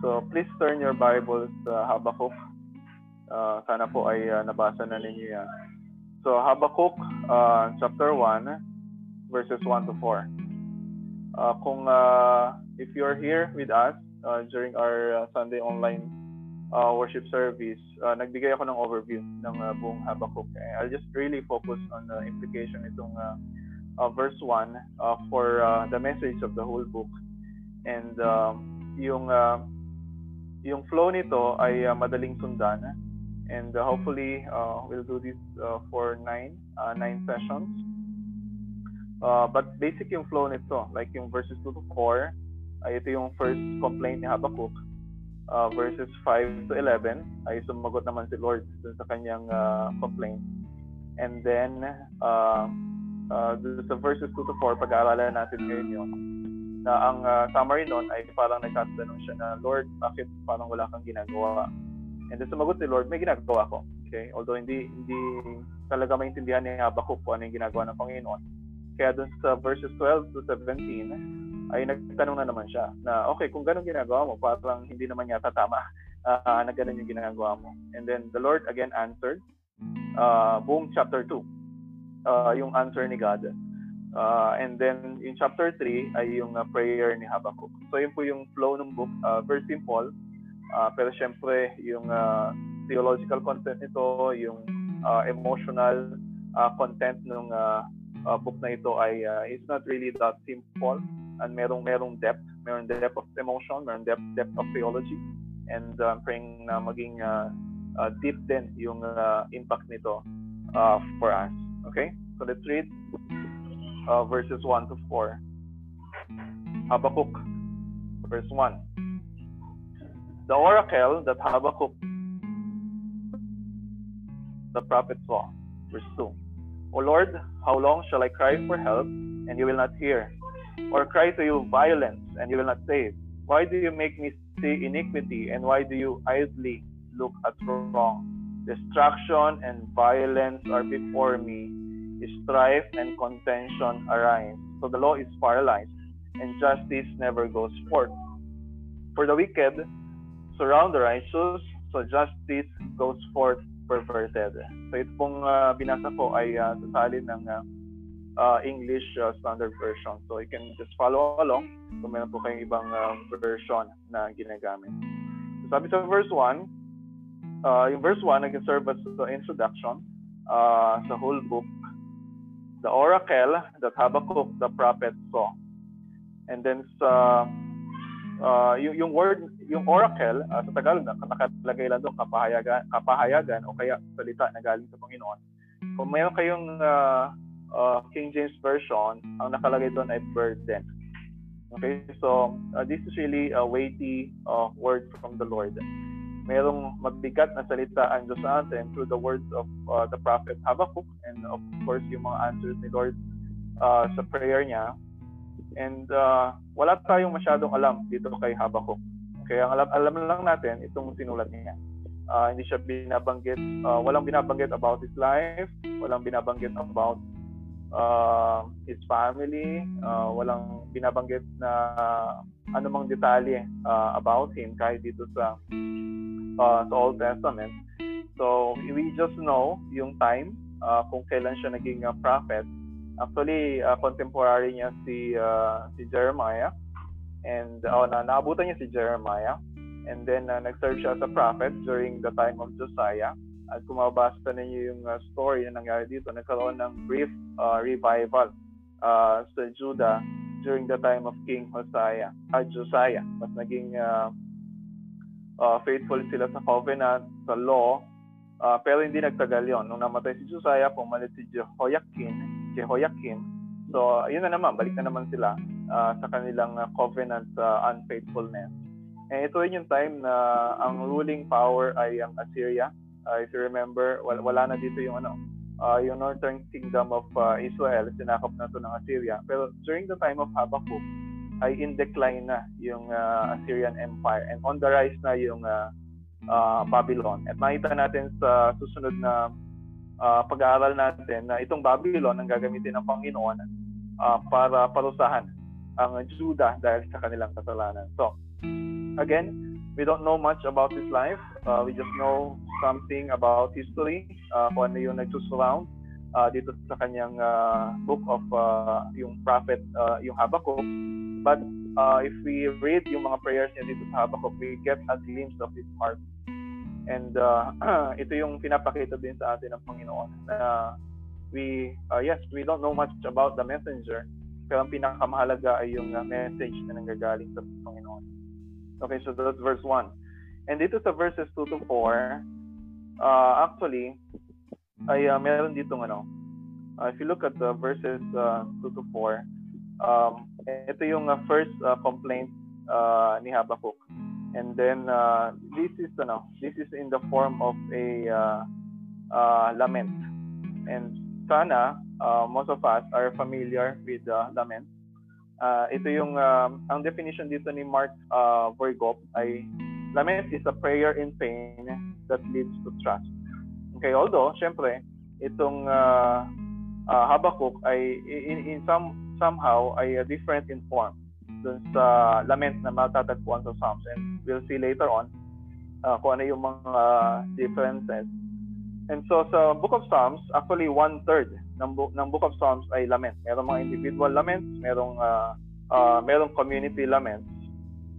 So please turn your Bibles to Habakkuk. Sana po ay nabasa na ninyo yan. So Habakkuk chapter 1 verses 1 to 4. Kung if you're here with us during our Sunday online worship service, nagbigay ako ng overview ng buong Habakkuk. I'll just really focus on the implication itong verse 1 for the message of the whole book. And yung flow nito ay madaling sundan, and hopefully we'll do this for 9 sessions, but basic yung flow nito, like yung verses 2 to 4 ay ito yung first complaint ni Habakkuk. Verses 5 to 11 ay sumagot naman si Lord sa kanyang complaint, and then sa verses 2 to 4 pag-aaralan natin ngayon yun, na ang summary nun ay parang nagtatanong siya na, Lord, bakit parang wala kang ginagawa? And then sumagot ni Lord, may ginagawa ko. Okay? Although hindi talaga maintindihan ni Habakkuk kung ano yung ginagawa ng Panginoon. Kaya dun sa verses 12 to 17 ay nagtanong na naman siya na, okay, kung ganun ginagawa mo, parang hindi naman yata tama na ganun yung ginagawa mo. And then the Lord again answered, buong chapter 2 yung answer ni God. And then in chapter 3 ay yung prayer ni Habakkuk. So yun po yung flow ng book, very simple, pero syempre yung theological content nito, yung emotional content ng book na ito ay it's not really that simple, and merong depth of emotion, merong depth of theology, and praying na maging deep din yung impact nito for us. Okay, so let's read verses 1 to 4. Habakkuk, verse 1. The oracle that Habakkuk the prophet saw. Verse 2. O Lord, how long shall I cry for help, and you will not hear? Or cry to you violence, and you will not save? Why do you make me see iniquity, and why do you idly look at wrong? Destruction and violence are before me. Strife and contention arise, so the law is paralyzed, and justice never goes forth. For the wicked surround the righteous, so justice goes forth perverted. So ito pong binasa ko ay sasali ng English Standard Version. So you can just follow along kung meron po kayong ibang version na ginagamit. So sabi sa verse 1, yung verse 1 ay serve as the introduction sa whole book. The oracle that Habakkuk the prophet saw. And then yung word, yung oracle, sa Tagalog nakakalagay lang doon, kapahayagan o kaya salita na galing sa Panginoon. Kung mayroon kayong King James Version, ang nakalagay doon ay burden. Okay, so this is really a weighty word from the Lord. Merong mabigat na salita ang Diyos sa atin through the words of the prophet Habakkuk, and of course yung mga answers ni Lord sa prayer niya. And wala tayong masyadong alam dito kay Habakkuk. Kaya alam lang natin itong sinulat niya. Hindi siya binabanggit, walang binabanggit about his life, walang binabanggit about his family, walang binabanggit na anumang detalye about him kahit dito sa Old Testament. So we just know yung time kung kailan siya naging prophet. Actually, contemporary niya si Jeremiah, and naabutan niya si Jeremiah, and then nag-serve siya as a prophet during the time of Josiah. At kung mabasa niyo yung story na nangyari dito, nagkaroon ng brief revival sa Judah during the time of King Josiah. Mas naging faithful sila sa covenant, sa law, pero hindi nagtagal yon. Nung namatay si Josiah, pumalit si Jehoiakim. So yun na naman, balik na naman sila sa kanilang covenant unfaithfulness. And ito yun yung time na ang ruling power ay ang Assyria. If you remember, wala na dito yung yung northern kingdom of Israel, sinakop na to ng Assyria. Pero during the time of Habakkuk ay in decline na yung Assyrian Empire, and on the rise na yung Babylon. At makita natin sa susunod na pag-aaral natin na itong Babylon ang gagamitin ng Panginoon para parusahan ang Judah dahil sa kanilang kasalanan. So, again, We don't know much about his life. We just know something about history, kung ano yung nagsusurround dito sa kanyang book of yung prophet, yung Habakkuk. But if we read yung mga prayers niya dito sa Habakkuk, we get a glimpse of his heart. And ito yung pinapakita din sa atin ng Panginoon na we don't know much about the messenger, pero ang pinakamahalaga ay yung message na nanggagaling sa Panginoon. Okay, so that's verse 1. And dito sa verses 2 to 4, actually, ay meron ditong if you look at the verses 2 to 4, ito yung first complaint ni Habakkuk. And then this is in the form of a lament. And sana most of us are familiar with lament. Ito yung ang definition dito ni Mark Vergop ay lament is a prayer in pain that leads to trust. Okay, although syempre itong Habakkuk ay somehow ay different in form dun sa lament na matatagpuan sa Psalms, and we'll see later on kung ano yung mga differences. And so sa Book of Psalms, actually 1/3 ng Book of Psalms ay lament. Merong mga individual laments, merong community laments.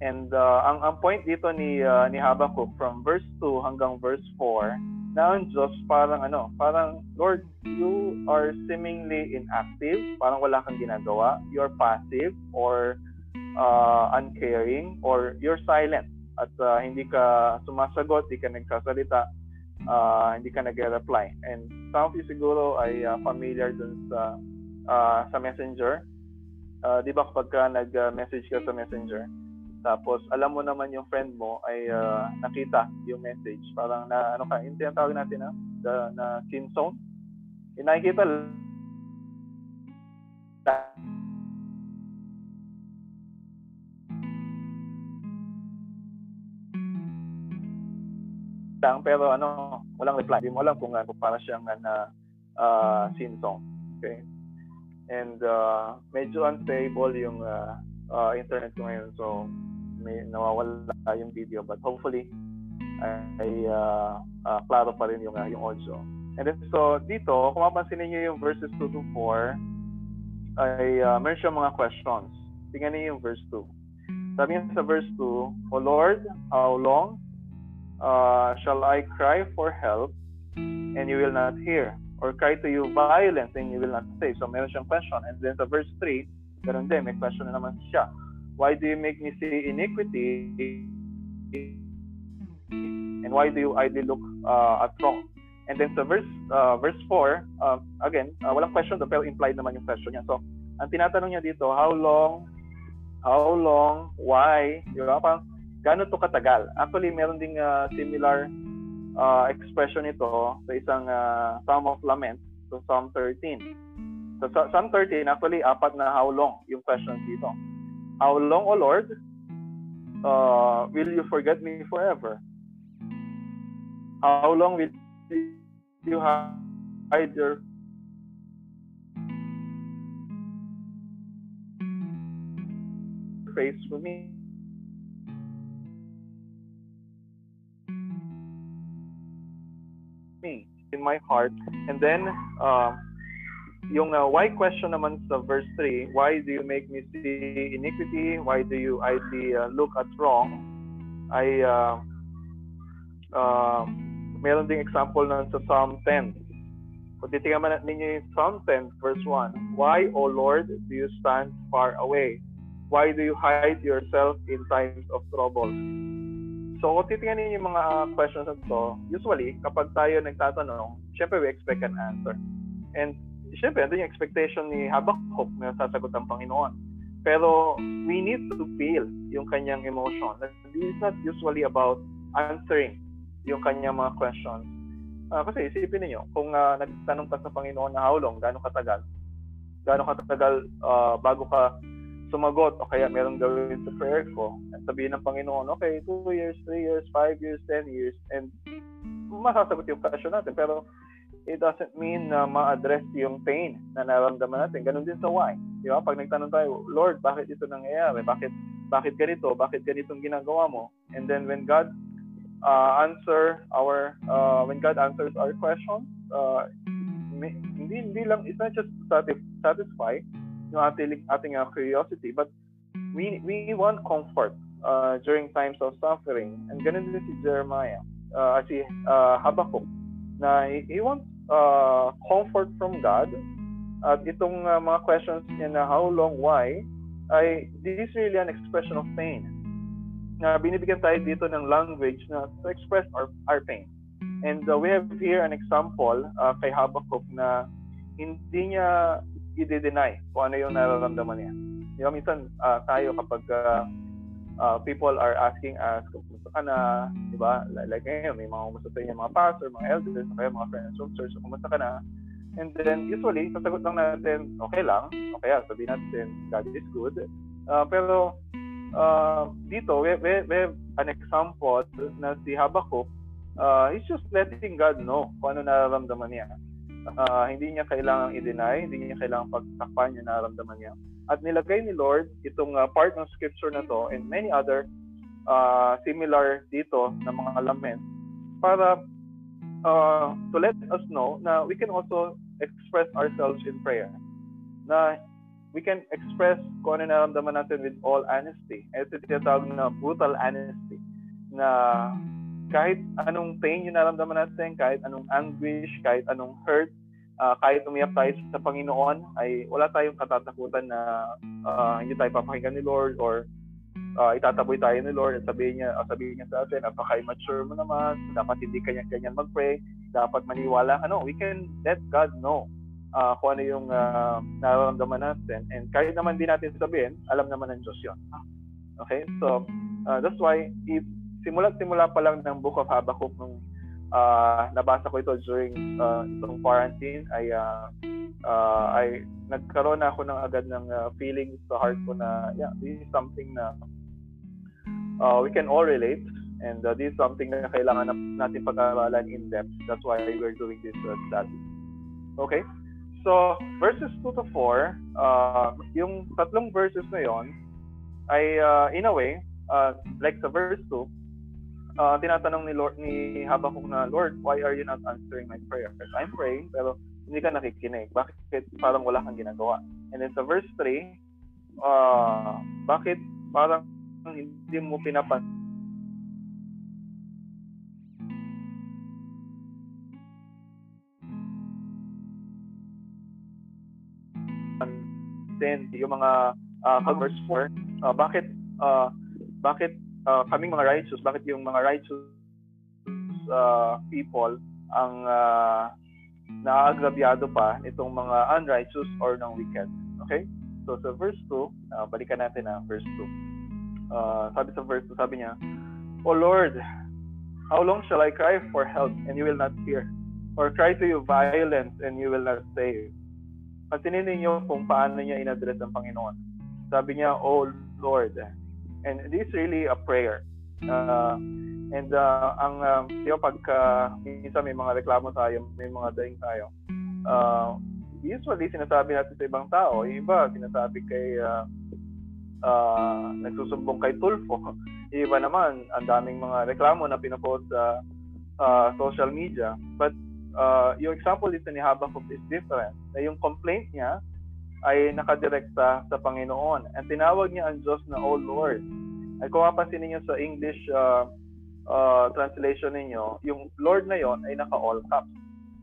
And ang point dito ni Habakkuk from verse 2 hanggang verse 4, na ang Diyos parang Lord, you are seemingly inactive, parang wala kang ginagawa, you're passive or uncaring, or you're silent at hindi ka sumasagot, hindi ka nagsasalita, hindi ka nag-reply. And some of you siguro ay familiar dun sa messenger. Di ba kapagka nag-message ka sa messenger, tapos alam mo naman yung friend mo ay nakita yung message, parang na yung tinatawag natin na sin zone, nakikita lang, pero walang reply. Hindi mo alam kung para siyang sin song. Okay? And medyo unstable yung internet ko ngayon. So, may nawawala yung video. But hopefully, ay klaro pa rin yung audio. And then, so, dito, kung mapansin niyo yung verses 2 to 4, ay meron siyang mga questions. Tingnan niyo yung verse 2. Sabi niya sa verse 2, O Lord, how long shall I cry for help and you will not hear, or cry to you violence and you will not save? So meron siyang question. And then sa verse 3, meron din, may question na naman siya. Why do you make me see iniquity and why do you idly look at wrong? And then sa verse 4, again, walang question doon, pero implied naman yung question niya. So ang tinatanong niya dito, how long, why, di ba? Parang gano'n ito katagal? Actually, meron ding similar expression ito sa isang Psalm of Lament, so Psalm 13. So Psalm 13, actually, 4 na how long yung questions dito. How long, O Lord, will you forget me forever? How long will you hide your face from me? In my heart. And then yung why question naman sa verse 3, why do you make me see iniquity, why do you idly look at wrong, ay meron ding example na sa Psalm 10. Kung titingnan ninyo yung Psalm 10 verse 1, why, O Lord, do you stand far away, why do you hide yourself in times of trouble? So, kung titingnan yung mga questions na ito, usually, kapag tayo nagtatanong, syempre, we expect an answer. And syempre, ito yung expectation ni Habakkuk na sasagot ang Panginoon. Pero, we need to feel yung kanyang emotion. This is not usually about answering yung kanyang mga questions. Kasi, isipin niyo kung nagtanong ka sa Panginoon na how long, gaano katagal bago ka sumagot, o kaya merong gawin sa prayer ko, at sabihin ng Panginoon, okay, 2 years, 3 years, 5 years, 10 years, and masasagot yung question natin. Pero it doesn't mean na ma-address yung pain na naramdaman natin. Ganun din sa why, di ba? Pag nagtanong tayo, Lord, bakit ito nangyayari, bakit Bakit ganito? Bakit ganitong ginagawa mo? And then when God answers our questions, hindi lang, it's not just to satisfy yung ating curiosity, but we want comfort during times of suffering. And ganun din si Jeremiah, Habakkuk, na he wants comfort from God. At itong mga questions niya na how long, why, ay this is really an expression of pain. Na binibigyan tayo dito ng language na to express our pain. And we have here an example kay Habakkuk na hindi niya i-deny kung ano yung nararamdaman niya. Di ba, minsan tayo kapag people are asking us, kumusta ka na? Di ba? Like ngayon, may mga kumusta tayo mga pastor, mga elders, kaya mga friends from church, kumusta ka na? And then usually, sasagot lang natin, okay lang, okay, sabihin natin, God is good. Pero dito, we have an example na si Habakkuk, he's just letting God know kung ano nararamdaman niya. Hindi niya kailangang i-deny, hindi niya kailangang pagtakpan yung nararamdaman niya. At nilagay ni Lord itong part ng scripture na to and many other similar dito na mga lament para to let us know na we can also express ourselves in prayer. Na we can express kung ano naramdaman natin with all honesty. Ito tinatawag na brutal honesty. Na kahit anong pain yung naramdaman natin, kahit anong anguish, kahit anong hurt, kahit umiyak tayo sa Panginoon, ay wala tayong katatakutan na hindi tayo papakinggan ni Lord or itataboy tayo ni Lord at sabihin niya sa atin, napaka-immature mo naman, dapat hindi kanya-kanya mag-pray, dapat maniwala. We can let God know kung ano yung nararamdaman natin. And kahit naman di natin sabihin, alam naman ng Diyos yun. Okay? So, that's why, if simula pa lang ng Book of Habakkuk nung nabasa ko ito during itong quarantine, ay nagkaroon ako ng agad ng feeling sa heart ko na this is something na we can all relate and this is something na kailangan natin pag-aralan in depth. That's why we're doing this study. Okay? So, verses 2 to 4, yung tatlong verses na yon ay in a way, like sa verse 2, tinatanong ni Habakkuk na, Lord, why are you not answering my prayer? I'm praying, pero hindi ka nakikinig. Bakit parang wala kang ginagawa? And then sa verse 3, bakit parang hindi mo pinapansin? Then yung mga verse 4, bakit kaming mga righteous, bakit yung mga righteous people ang naagrabyado pa itong mga unrighteous or ng wicked. Okay? So sa verse 2, balikan natin na verse 2. Sabi sa verse 2, sabi niya, O Lord, how long shall I cry for help and you will not hear? Or cry to you violence and you will not save? Pansinin ninyo kung paano niya in-address ang Panginoon. Sabi niya, O Lord. And this is really a prayer. Pagka minsan may mga reklamo tayo, may mga daing tayo, usually sinasabi natin sa ibang tao, yung iba sinasabi kay nagsusumbong kay Tulfo, yung iba naman ang daming mga reklamo na pinapost sa social media, but yung example dito ni Habakkuk is different, na yung complaint niya ay nakadirekta sa Panginoon at tinawag niya ang Diyos na O Lord. Ay kung mapansin niyo sa English translation ninyo, yung Lord na yon ay naka-all caps.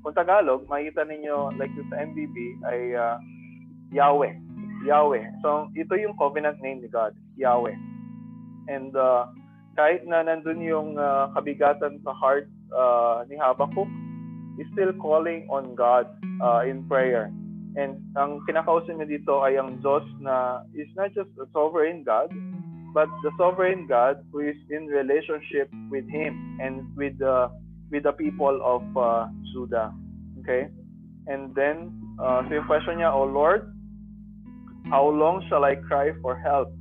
Kung Tagalog, makikita ninyo like sa MBB ay Yahweh. Yahweh. So, ito yung covenant name ni God, Yahweh. And kahit na nandun yung kabigatan sa heart ni Habakkuk, is still calling on God in prayer. And ang kinakausin niya dito ay ang Diyos na is not just a sovereign God, but the sovereign God who is in relationship with Him and with the people of Judah. Okay? And then, so yung question niya, O Lord, how long shall I cry for help?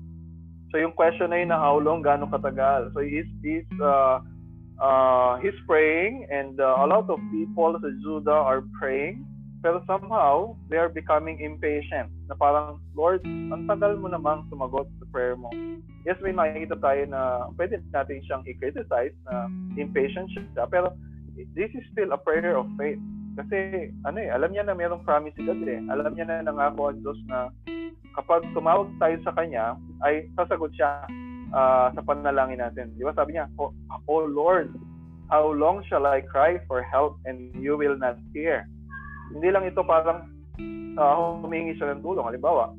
So yung question na yun na how long, gano'ng katagal? So he's praying and a lot of people sa Judah are praying Pero somehow, they are becoming impatient. Na parang, Lord, ang tagal mo namang sumagot sa prayer mo. Yes, may makikita tayo na pwede natin siyang i-criticize na impatient siya. Pero this is still a prayer of faith. Kasi, alam niya na mayroong promise si God . Alam niya na nangako ang Diyos na kapag tumawag tayo sa Kanya, ay sasagot siya sa panalangin natin. Di ba? Sabi niya, Oh Lord, how long shall I cry for help and you will not hear? Hindi lang ito parang humingi siya ng tulong. Halimbawa,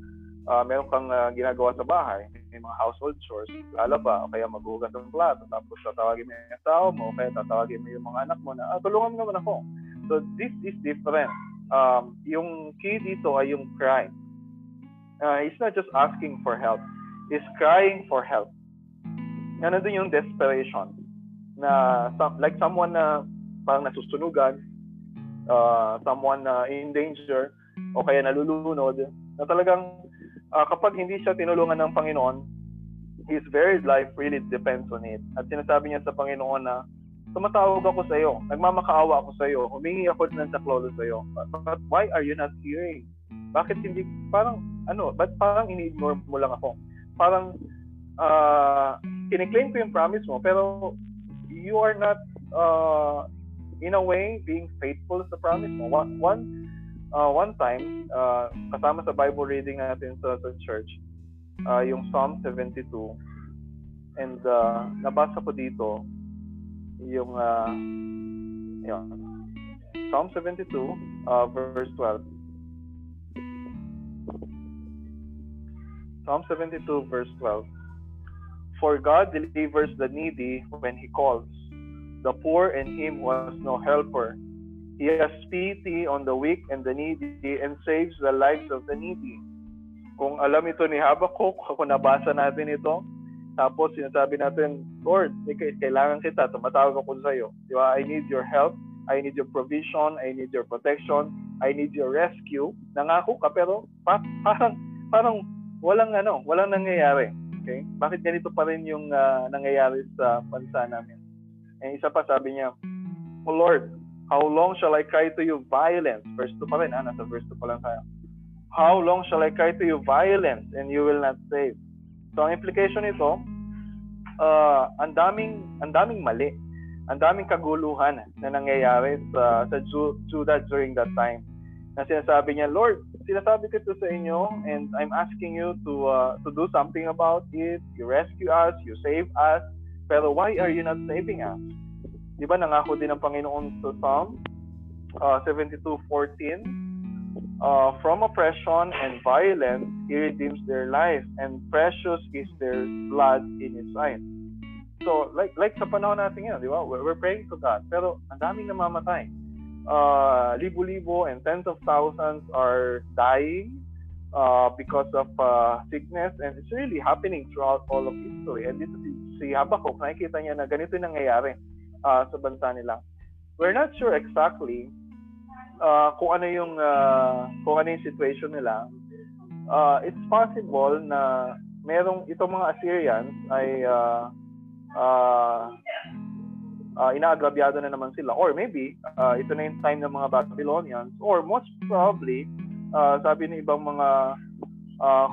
meron kang ginagawa sa bahay, may mga household chores, lalaba, o kaya maghugas ng plato, tapos tatawagin mo yung asawa mo, o kaya tatawagin mo yung mga anak mo na, tulungan mo naman ako. So, this is different. Yung key dito ay yung cry. It's not just asking for help. It's crying for help. Yan na dun yung desperation. Na, like someone na parang nasusunugan, someone na in danger o kaya nalulunod na talagang kapag hindi siya tinulungan ng Panginoon, his very life really depends on it. At sinasabi niya sa Panginoon na tumatawag ako sa iyo, nagmamakaawa ako sa iyo, humingi ako ng saklolo sa iyo, but why are you not hearing? Bakit hindi, parang but parang ini-ignore mo lang ako, parang kiniklaim ko yung promise mo pero you are not in a way, being faithful is the promise. One time, kasama sa Bible reading natin sa church, yung Psalm 72, and nabasa ko dito yung Psalm 72 verse 12. Psalm 72 verse 12. For God delivers the needy when He calls, the poor and him who has no helper. He has pity on the weak and the needy and saves the lives of the needy. Kung alam ito ni Habakkuk, kung nabasa natin ito, tapos sinasabi natin, Lord, kailangan kita, tumatawag ako sa iyo. Di ba? I need your help, I need your provision, I need your protection, I need your rescue. Nangako ka, pero parang walang nangyayari. Okay? Bakit ganito pa rin yung nangyayari sa bansa namin? And isa pa, sabi niya, Oh Lord, how long shall I cry to you violence? Verse 2 pa rin, nasa verse 2 pa lang tayo. How long shall I cry to you violence and you will not save? So, ang implication nito, ang daming mali, ang daming kaguluhan na nangyayari sa Judah during that time. Na sinasabi niya, Lord, sinasabi ko ito sa inyo and I'm asking you to do something about it. You rescue us, you save us. Pero why are you not saving us? Diba nangako din ang Panginoon sa Psalm 72:14, from oppression and violence He redeems their life and precious is their blood in His sight. So like sa panahon natin yun, diba? We're praying to God pero ang daming namamatay. Libo-libo and tens of thousands are dying because of sickness, and it's really happening throughout all of history. And this is si Habakkuk, nakikita niya na ganito yung nangyayari sa bansa nila. We're not sure exactly kung ano yung situation nila. It's possible na merong itong mga Assyrians ay inaagrabyado na naman sila, or maybe ito na yung time ng mga Babylonians, or most probably sabi ng ibang mga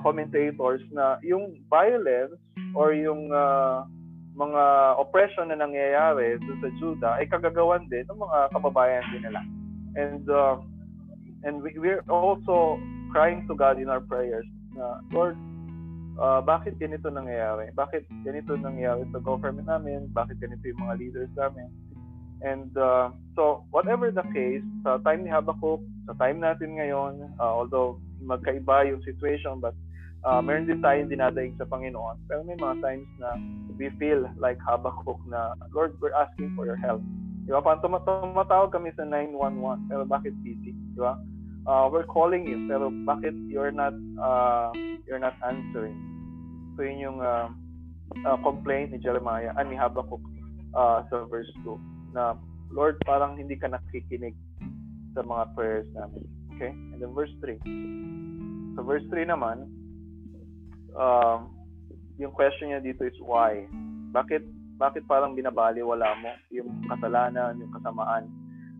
commentators na yung violence or yung mga oppression na nangyayari sa Judah ay kagagawan din ng mga kababayan din nila. And we're also crying to God in our prayers na, Lord, bakit ganito nangyayari? Bakit ganito nangyayari sa government namin? Bakit ganito yung mga leaders namin? And so, whatever the case, sa time ni Habakkuk, sa time natin ngayon, although magkaiba yung situation, but meron din tayong dinadaig sa Panginoon. Pero may mga times na we feel like Habakkuk na, Lord, we're asking for your help. Diba? Parang tumatawag kami sa 911, pero bakit busy? Diba? We're calling you, pero bakit you're not answering? So yun yung complaint ni Jeremiah and ni Habakkuk sa verse 2. Na, Lord, parang hindi ka nakikinig sa mga prayers namin. Okay? And then verse 3. So verse 3 naman, yung question niya dito is why? Bakit parang binabaliwala mo yung kasalanan, yung kasamaan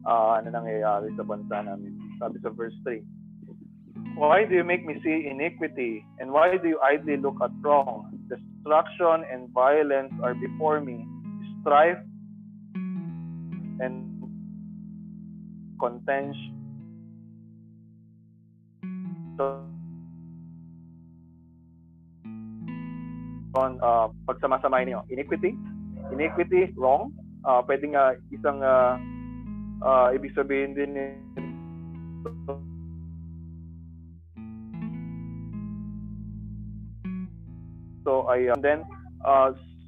na nangyayari sa bansa namin? Sabi sa verse 3. Why do you make me see iniquity? And why do you idly look at wrong? Destruction and violence are before me. Strife and contention on pagsamasamahin niyo. Iniquity, wrong. Pwedeng isang ibig sabihin din so ay then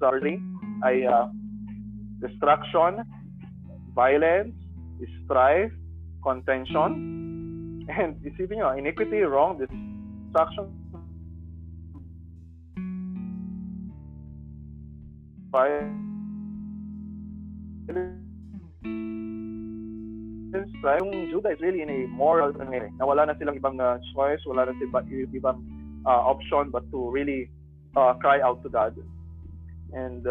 sorry ay destruction, violence, strife, contention, and isipin nyo, iniquity, wrong, destruction, violence. Yung Judah is really in a moral condition. Wala na silang ibang choice, wala na silang ibang option but to really cry out to God. And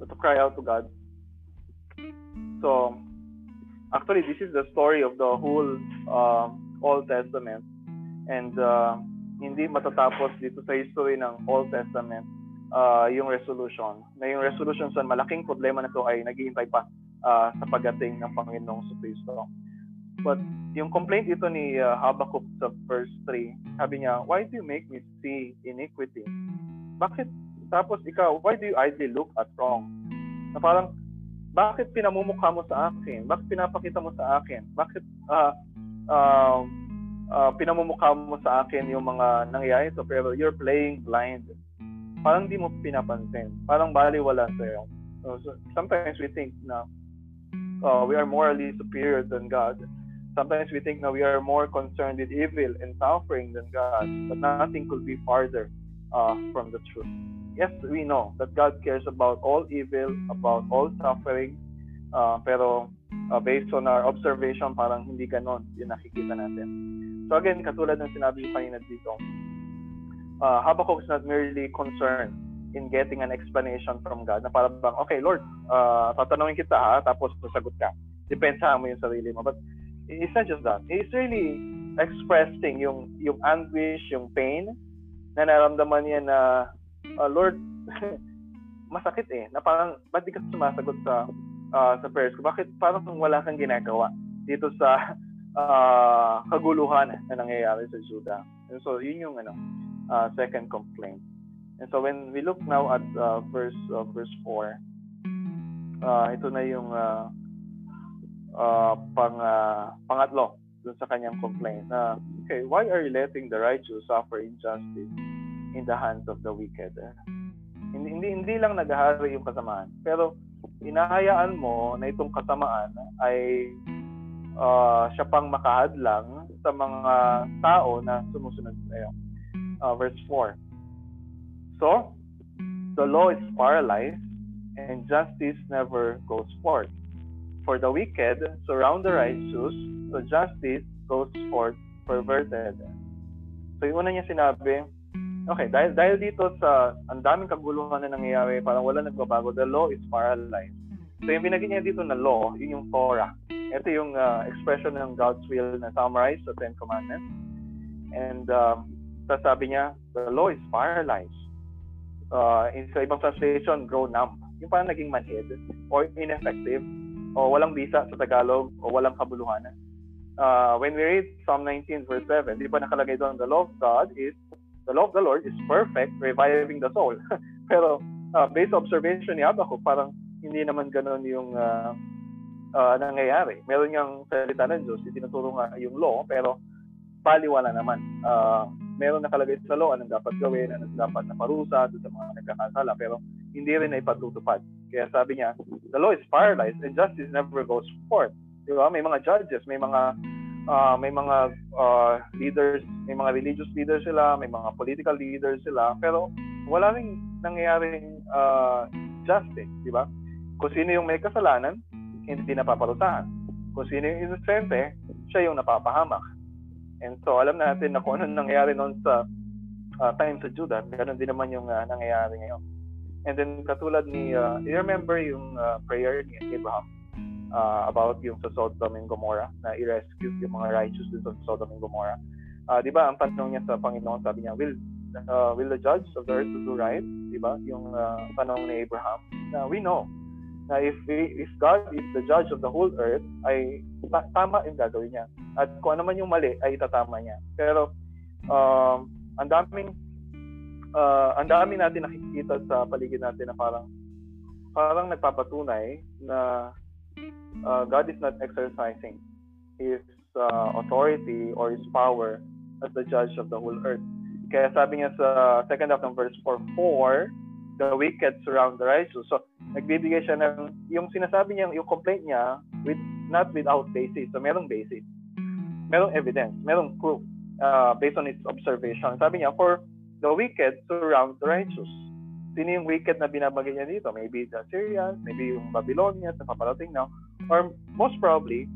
to cry out to God. So, actually, this is the story of the whole Old Testament. And hindi matatapos dito sa history ng Old Testament yung resolution. Na yung resolution sa malaking problema na ito ay naghihintay pa sa pagdating ng Panginoong Kristo. But yung complaint ito ni Habakkuk sa verse 3, sabi niya, why do you make me see iniquity? Bakit? Tapos ikaw, why do you idly look at wrong? Na parang, bakit pinamumukha mo sa akin? Bakit pinapakita mo sa akin? Bakit pinamumukha mo sa akin yung mga nangyayari? So, pero you're playing blind. Parang di mo pinapansin. Parang baliwala sa'yo. So, sometimes we think na we are morally superior than God. Sometimes we think na we are more concerned with evil and suffering than God. But nothing could be farther from the truth. Yes, we know that God cares about all evil, about all suffering, pero based on our observation, parang hindi ganon yung nakikita natin. So again, katulad ng sinabi ko kanina dito, Habakkuk is not merely concerned in getting an explanation from God, na parang, okay, Lord, tatanungin kita tapos sasagot ka. Depensahan mo yung sarili mo. But it's not just that. It's really expressing yung anguish, yung pain, na naramdaman niya na Lord, masakit na parang ba't di ka sumasagot sa prayers ko? Bakit parang wala kang ginagawa dito sa kaguluhan na nangyayari sa Judah? And so yun yung second complaint. And so when we look now at verse 4, ito na yung pangatlo dun sa kanyang complaint na okay, why are you letting the righteous suffer injustice in the hands of the wicked? Hindi lang naghahari yung kasamaan, pero inahayaan mo na itong kasamaan ay siya pang makahadlang sa mga tao na sumusunod sa iyo. Verse 4. So, the law is paralyzed and justice never goes forth. For the wicked surround the righteous, so justice goes forth perverted. So, yung una niya sinabi, okay, dahil dito sa ang daming kaguluhan na nangyayari, parang wala nagbabago, the law is paralyzed. So yung binagin niya dito na law, yun yung Torah. Ito yung expression ng God's will na summarized sa Ten Commandments. And sabi niya, the law is paralyzed. Sa ibang translation, grow numb. Yung parang naging manhid or ineffective o walang bisa sa Tagalog o walang kabuluhan. When we read Psalm 19 verse 7, di ba nakalagay doon, the law of the Lord is perfect, reviving the soul. Pero based on observation ni Habakkuk, parang hindi naman ganun yung nangyayari. Meron niyang salita ng Diyos, itinuturo nga yung law, pero baliwala naman. Meron nakalagay sa law, anong dapat gawin, anong dapat na parusa sa mga nagkakasala, pero hindi rin na ipatutupad. Kaya sabi niya, the law is paralyzed and justice never goes forth. Diba? May mga judges, may mga leaders, may mga religious leaders sila, may mga political leaders sila, pero wala ring nangyayaring justice, di ba? Kung sino yung may kasalanan, hindi napaparusahan. Kung sino yung inosente, siya yung napapahamak. And so, alam natin na kung ano nangyayari noon sa time sa Judah, ganun din naman yung nangyayari ngayon. And then katulad ni, you remember yung prayer ni Abraham about yung sa Sodom and Gomorrah, na i-rescue yung mga righteous dun sa Sodom and Gomorrah. Diba, ang tanong niya sa Panginoon, sabi niya, will the judge of the earth do right? Diba, yung tanong ni Abraham. Na we know, na if God is the judge of the whole earth, ay tama yung gagawin niya. At kung ano man yung mali, ay itatama niya. Pero, ang dami natin nakikita sa paligid natin na parang nagpapatunay na God is not exercising His authority or His power as the judge of the whole earth. Kaya sabi niya sa second half ng verse 4, the wicked surround the righteous. So, nagbibigay siya ng yung sinasabi niya, yung complaint niya, not without basis. So, merong basis. Merong evidence. Merong proof based on his observation. Sabi niya, for the wicked surround the righteous. Sino yung wicked na binabagay niya dito? Maybe the Assyrians, maybe yung Babylonians na paparating now, or most probably,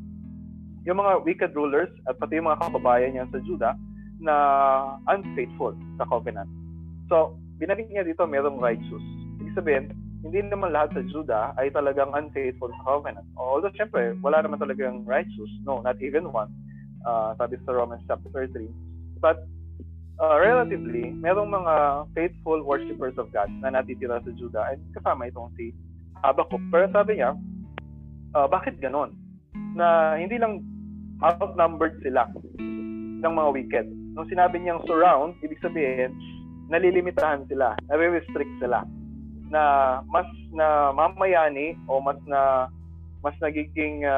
yung mga wicked rulers at pati yung mga kababayan niya sa Judah na unfaithful sa covenant. So, binagay niya dito merong righteous. Ibig sabihin, hindi naman lahat sa Judah ay talagang unfaithful sa covenant. Although, syempre, wala naman talagang righteous. No, not even one. Sabi sa Romans chapter 13. But, relatively, merong mga faithful worshipers of God na natitira sa Judah, at kasama itong si Habakkuk. Pero sabi niya, bakit ganon? Na hindi lang outnumbered sila ng mga wicked. Nung sinabi niyang surround, ibig sabihin, nalilimitahan sila, nare-restrict sila, na mas na mamayani o mas nagiging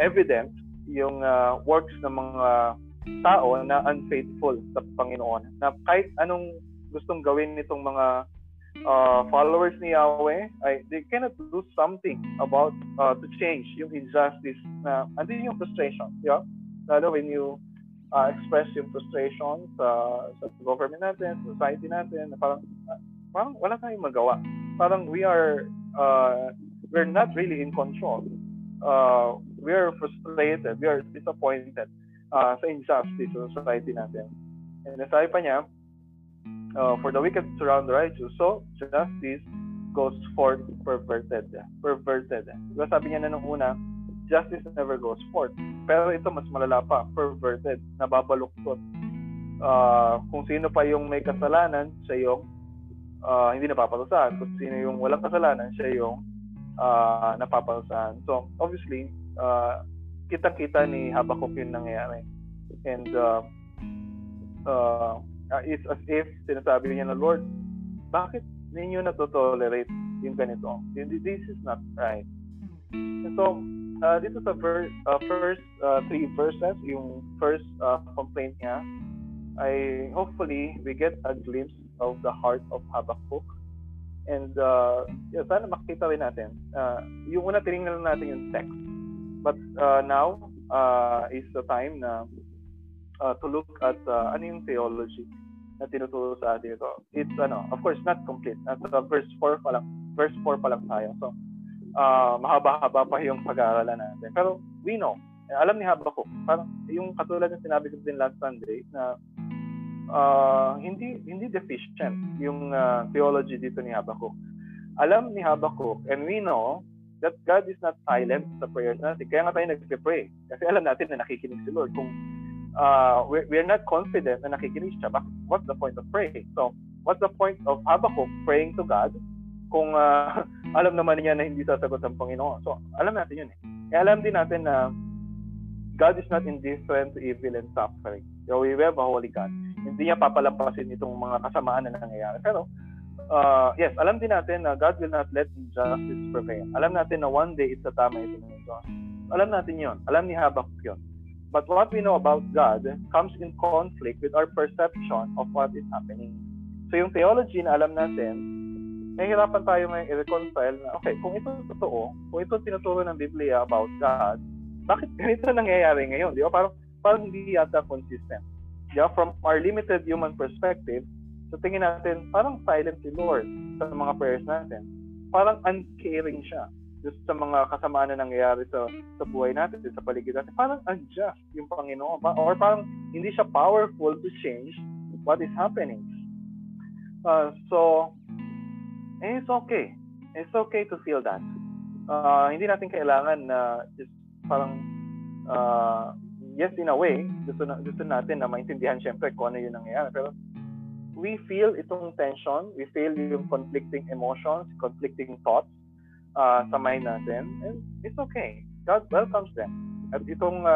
evident yung works ng mga tao na unfaithful sa Panginoon. Na kahit anong gustong gawin nitong mga followers ni Yahweh, they cannot do something about to change yung injustice na andin yung frustration, yeah? Lalo when you express yung frustration sa government natin, society natin, na parang wala tayong magawa. Parang we're not really in control. We are frustrated, we are disappointed sa injustice sa society natin. And nasabi pa niya, for the wicked surround the righteous, so justice goes forth perverted. Diba sabi niya na nung una, justice never goes forth. Pero ito mas malala pa, perverted, nababaluktot. Kung sino pa yung may kasalanan, siya yung hindi napaparusahan. Kung sino yung walang kasalanan, siya yung napaparusahan. So, obviously, kitang-kita ni Habakkuk yung nangyayari. And it's as if sinasabi niya na, Lord, bakit ninyo natotolerate yung ganito? This is not right. And so, dito sa first three verses, yung first complaint niya, ay hopefully we get a glimpse of the heart of Habakkuk. And sana makita rin natin. Yung una, tinignan lang natin yung text. But now is the time na to look at ano yung theology na tinuturo sa atin ito. It's of course not complete. At verse 4 pa lang tayo. So mahaba-haba pa yung pag-aaralan natin. Pero we know, alam ni Habakkuk, parang yung katulad ng sinabi ko din last Sunday na hindi deficient yung theology dito ni Habakkuk. Alam ni Habakkuk, and we know that God is not silent sa prayers natin. Kaya nga tayo nagpe-pray. Kasi alam natin na nakikinig si Lord. Kung we're not confident na nakikinig siya, what's the point of praying? So, what's the point of Habakkuk praying to God kung alam naman niya na hindi sasagot ang Panginoon? So, alam natin yun eh. Kaya alam din natin na God is not indifferent to evil and suffering. We have a holy God. Hindi niya papalampasin itong mga kasamaan na nangyayari. Pero, yes, alam din natin na God will not let injustice prevail. Alam natin na one day it's tama ito ng Diyos. Alam natin yun. Alam ni Habakkuk yun. But what we know about God comes in conflict with our perception of what is happening. So yung theology na alam natin, nahihirapan tayo may i-reconcile na, okay, kung ito totoo, kung ito tinuturo ng Biblia about God, bakit ganito nangyayari ngayon? Di ba? Parang hindi yata consistent. Di ba? From our limited human perspective, so tingin natin, parang silent si Lord sa mga prayers natin. Parang uncaring siya just sa mga kasamaan na nangyayari sa buhay natin, sa paligid natin. Parang unjust yung Panginoon. Or parang hindi siya powerful to change what is happening. So, And it's okay. It's okay to feel that. Hindi natin kailangan na just parang yes, in a way, gusto natin na maintindihan syempre kung ano yung nangyayari. Pero we feel itong tension, we feel yung conflicting emotions, conflicting thoughts sa mind natin. And it's okay. God welcomes them. At itong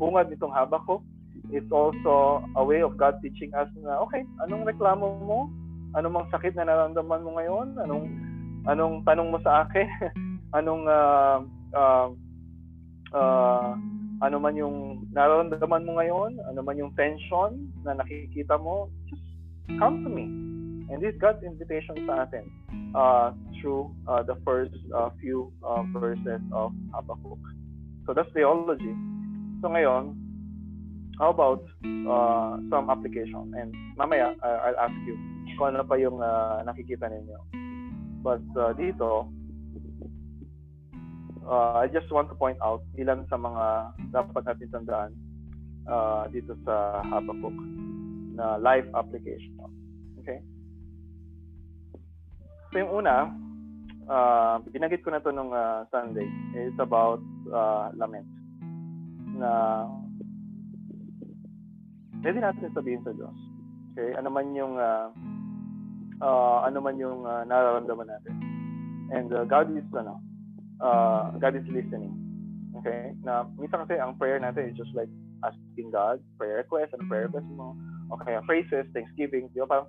bungad nitong Habakkuk, it's also a way of God teaching us na, okay, anong reklamo mo? Anong sakit na nararamdaman mo ngayon? Anong tanong mo sa akin? Ano man yung nararamdaman mo ngayon, ano man yung tension na nakikita mo, just come to me. And this God's invitation sa atin through the first few verses of Habakkuk. So that's theology. So ngayon, how about some application? And mamaya, I'll ask you kung ano pa yung nakikita ninyo. But dito, I just want to point out ilan sa mga dapat natin tandaan dito sa Habakkuk na life application. Okay? So yung una, binanggit ko na to nung Sunday, it's about lament. Na pwede natin sabihin sa Diyos. Okay? Ano man yung nararamdaman natin. And God is ano, God is listening. Okay? Na minsan kasi ang prayer natin is just like asking God prayer request mo, okay, phrases, thanksgiving, di ba?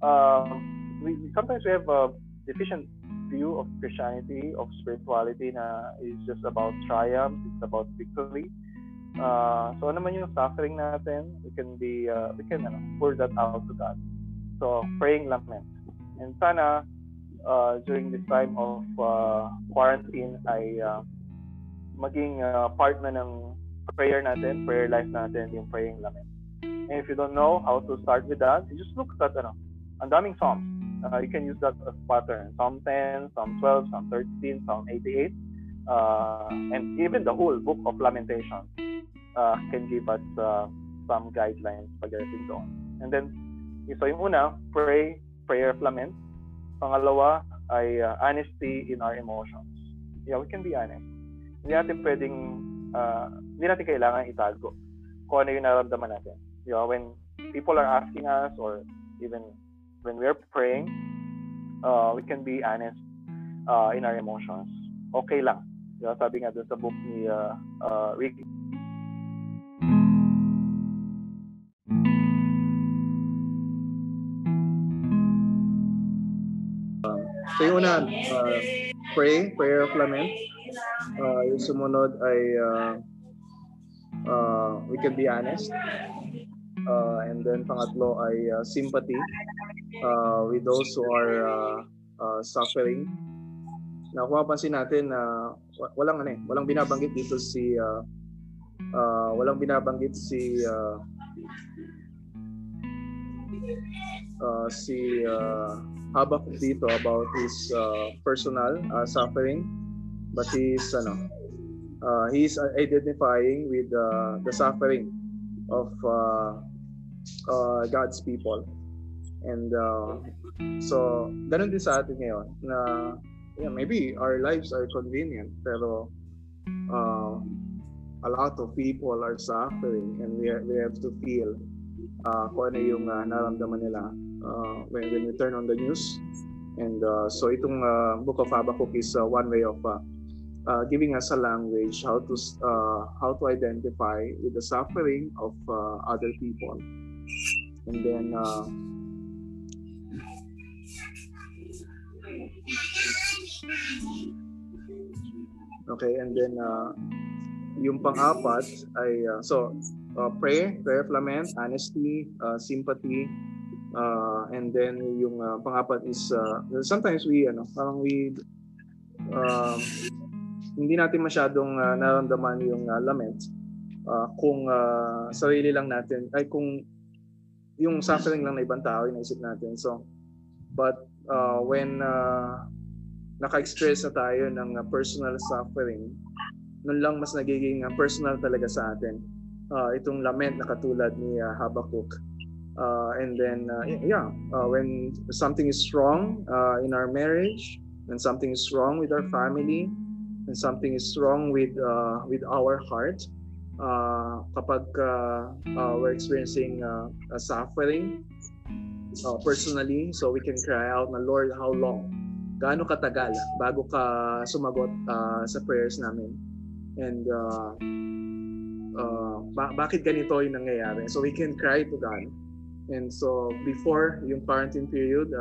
Parang we sometimes we have a deficient view of Christianity, of spirituality na is just about triumph, it's about victory. So ano man yung suffering natin, we can pour that out to God. So praying lament. And sana during this time of quarantine ay maging part na ng prayer life natin yung praying lament. And if you don't know how to start with that, you just look at ang daming Psalms. You can use that as pattern. Psalm 10, Psalm 12, Psalm 13, Psalm 88, and even the whole book of Lamentations can give us some guidelines pagdating doon. And then, so yung una, prayer of lament. Pangalawa ay honesty in our emotions. Yeah, we can be honest. Hindi natin kailangan itago kung ano yung nararamdaman natin. Yeah, when people are asking us or even when we're praying, we can be honest in our emotions. Okay lang. Yeah, sabi nga dun sa book ni Ricky. So yung una, prayer of lament. Yung sumunod ay we can be honest. And then pangatlo ay sympathy with those who are suffering. Nakupansin natin na walang binabanggit dito si Habakkuk dito about his personal suffering, but he is identifying with the suffering of God's people. And so ganun din sa atin ngayon na maybe our lives are convenient pero a lot of people are suffering, and we have to feel kung ano yung nararamdaman nila when we turn on the news. And so itong book of Habakkuk is one way of giving us a language how to identify with the suffering of other people. And then yung pang-apat ay prayer of lament, honesty, sympathy. And then yung pangapat is sometimes we hindi natin masyadong nararamdaman yung lament kung sarili lang natin ay kung yung suffering lang na ibang tao inaisip natin. So but when naka-experience na tayo ng personal suffering, nun lang mas nagiging personal talaga sa atin itong lament na katulad ni Habakkuk. And then, when something is wrong in our marriage, when something is wrong with our family, when something is wrong with our heart, kapag we're experiencing suffering personally, so we can cry out na, Lord, how long? Gaano katagal bago ka sumagot sa prayers namin? And bakit ganito yung nangyayari? So we can cry to God. And so before yung quarantine period,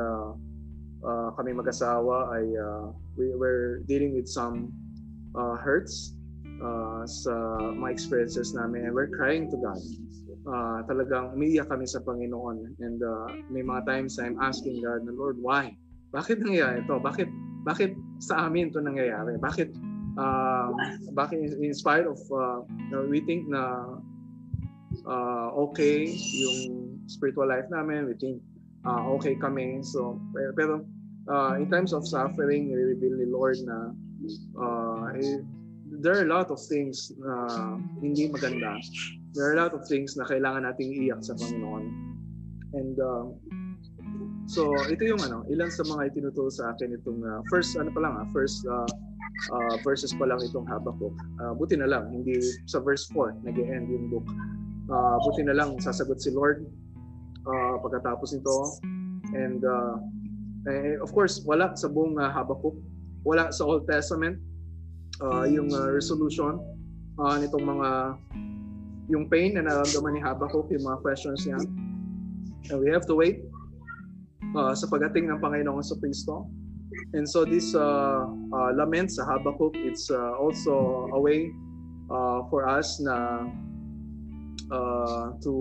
kami mag-asawa ay we were dealing with some hurts sa mga experiences namin, and we're crying to God. Talagang umiiyak kami sa Panginoon, and may mga times I'm asking God, Lord, why? Bakit nangyayari ito? Bakit sa amin ito nangyayari? Bakit in spite of we think na okay yung spiritual life namin, we think okay kami, so pero in times of suffering, we reveal the Lord na there are a lot of things na hindi maganda. There are a lot of things na kailangan nating iiyak sa Panginoon. And so ito yung ilan sa mga itinuturo sa akin itong first verses pa lang itong Habakkuk. Buti na lang hindi sa verse 4 nag-e-end yung book. Buti na lang sasagot si Lord pagkatapos nito. And of course, wala sa buong Habakkuk, wala sa Old Testament yung resolution nitong mga yung pain na nararamdaman ni Habakkuk, yung mga questions niya. And we have to wait sa pagating ng Panginoon sa Cristo. And so this lament sa Habakkuk, it's also a way for us na to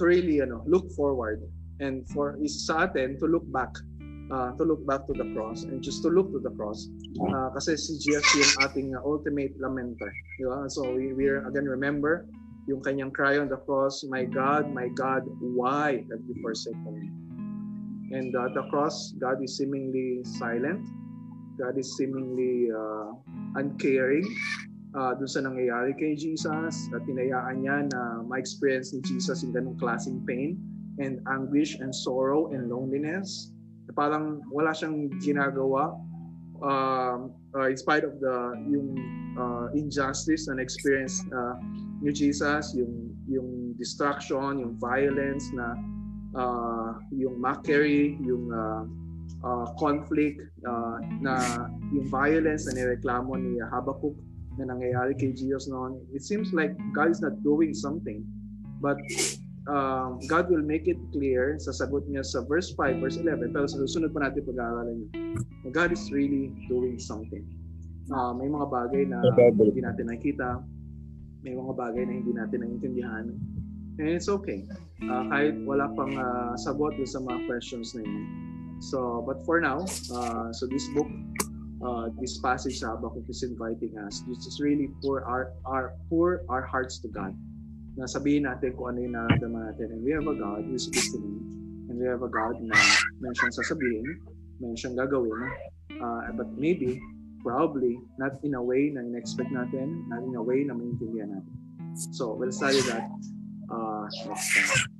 really look forward, and for is sa atin to look back to the cross, and just to look to the cross. Kasi si Jesus yung ating ultimate lamenter. Diba? So we again remember yung kanyang cry on the cross, my God, why have you forsaken me? And at the cross, God is seemingly silent. God is seemingly uncaring dun sa nangyayari kay Jesus, at tinayaan niya na ma-experience ni Jesus yung ganung klaseng pain and anguish and sorrow and loneliness. Parang wala siyang ginagawa in spite of yung injustice na experience ni Jesus, yung destruction, yung violence na yung mockery, yung conflict na yung violence na nireklamo ni Habakkuk na nangyayari kay Jesus noon. It seems like God is not doing something, but God will make it clear sa sagot niya sa verse 5, verse 11, pero sa susunod pa natin pag-aaralan niya, God is really doing something. May mga bagay na hindi natin nakita, may mga bagay na hindi natin naintindihan, and it's okay kahit wala pang sagot sa mga questions na yun. So, but for now, so this book, this passage sa Habakkuk is inviting us to just really pour our hearts to God. Nasabihin natin kung ano yung nararamdaman natin, and we have a God who is listening, and we have a God na may siyang sasabihin, may siyang gagawin, but maybe, probably, not in a way na in-expect natin, not in a way na maintindihan natin. So, we'll study that next time.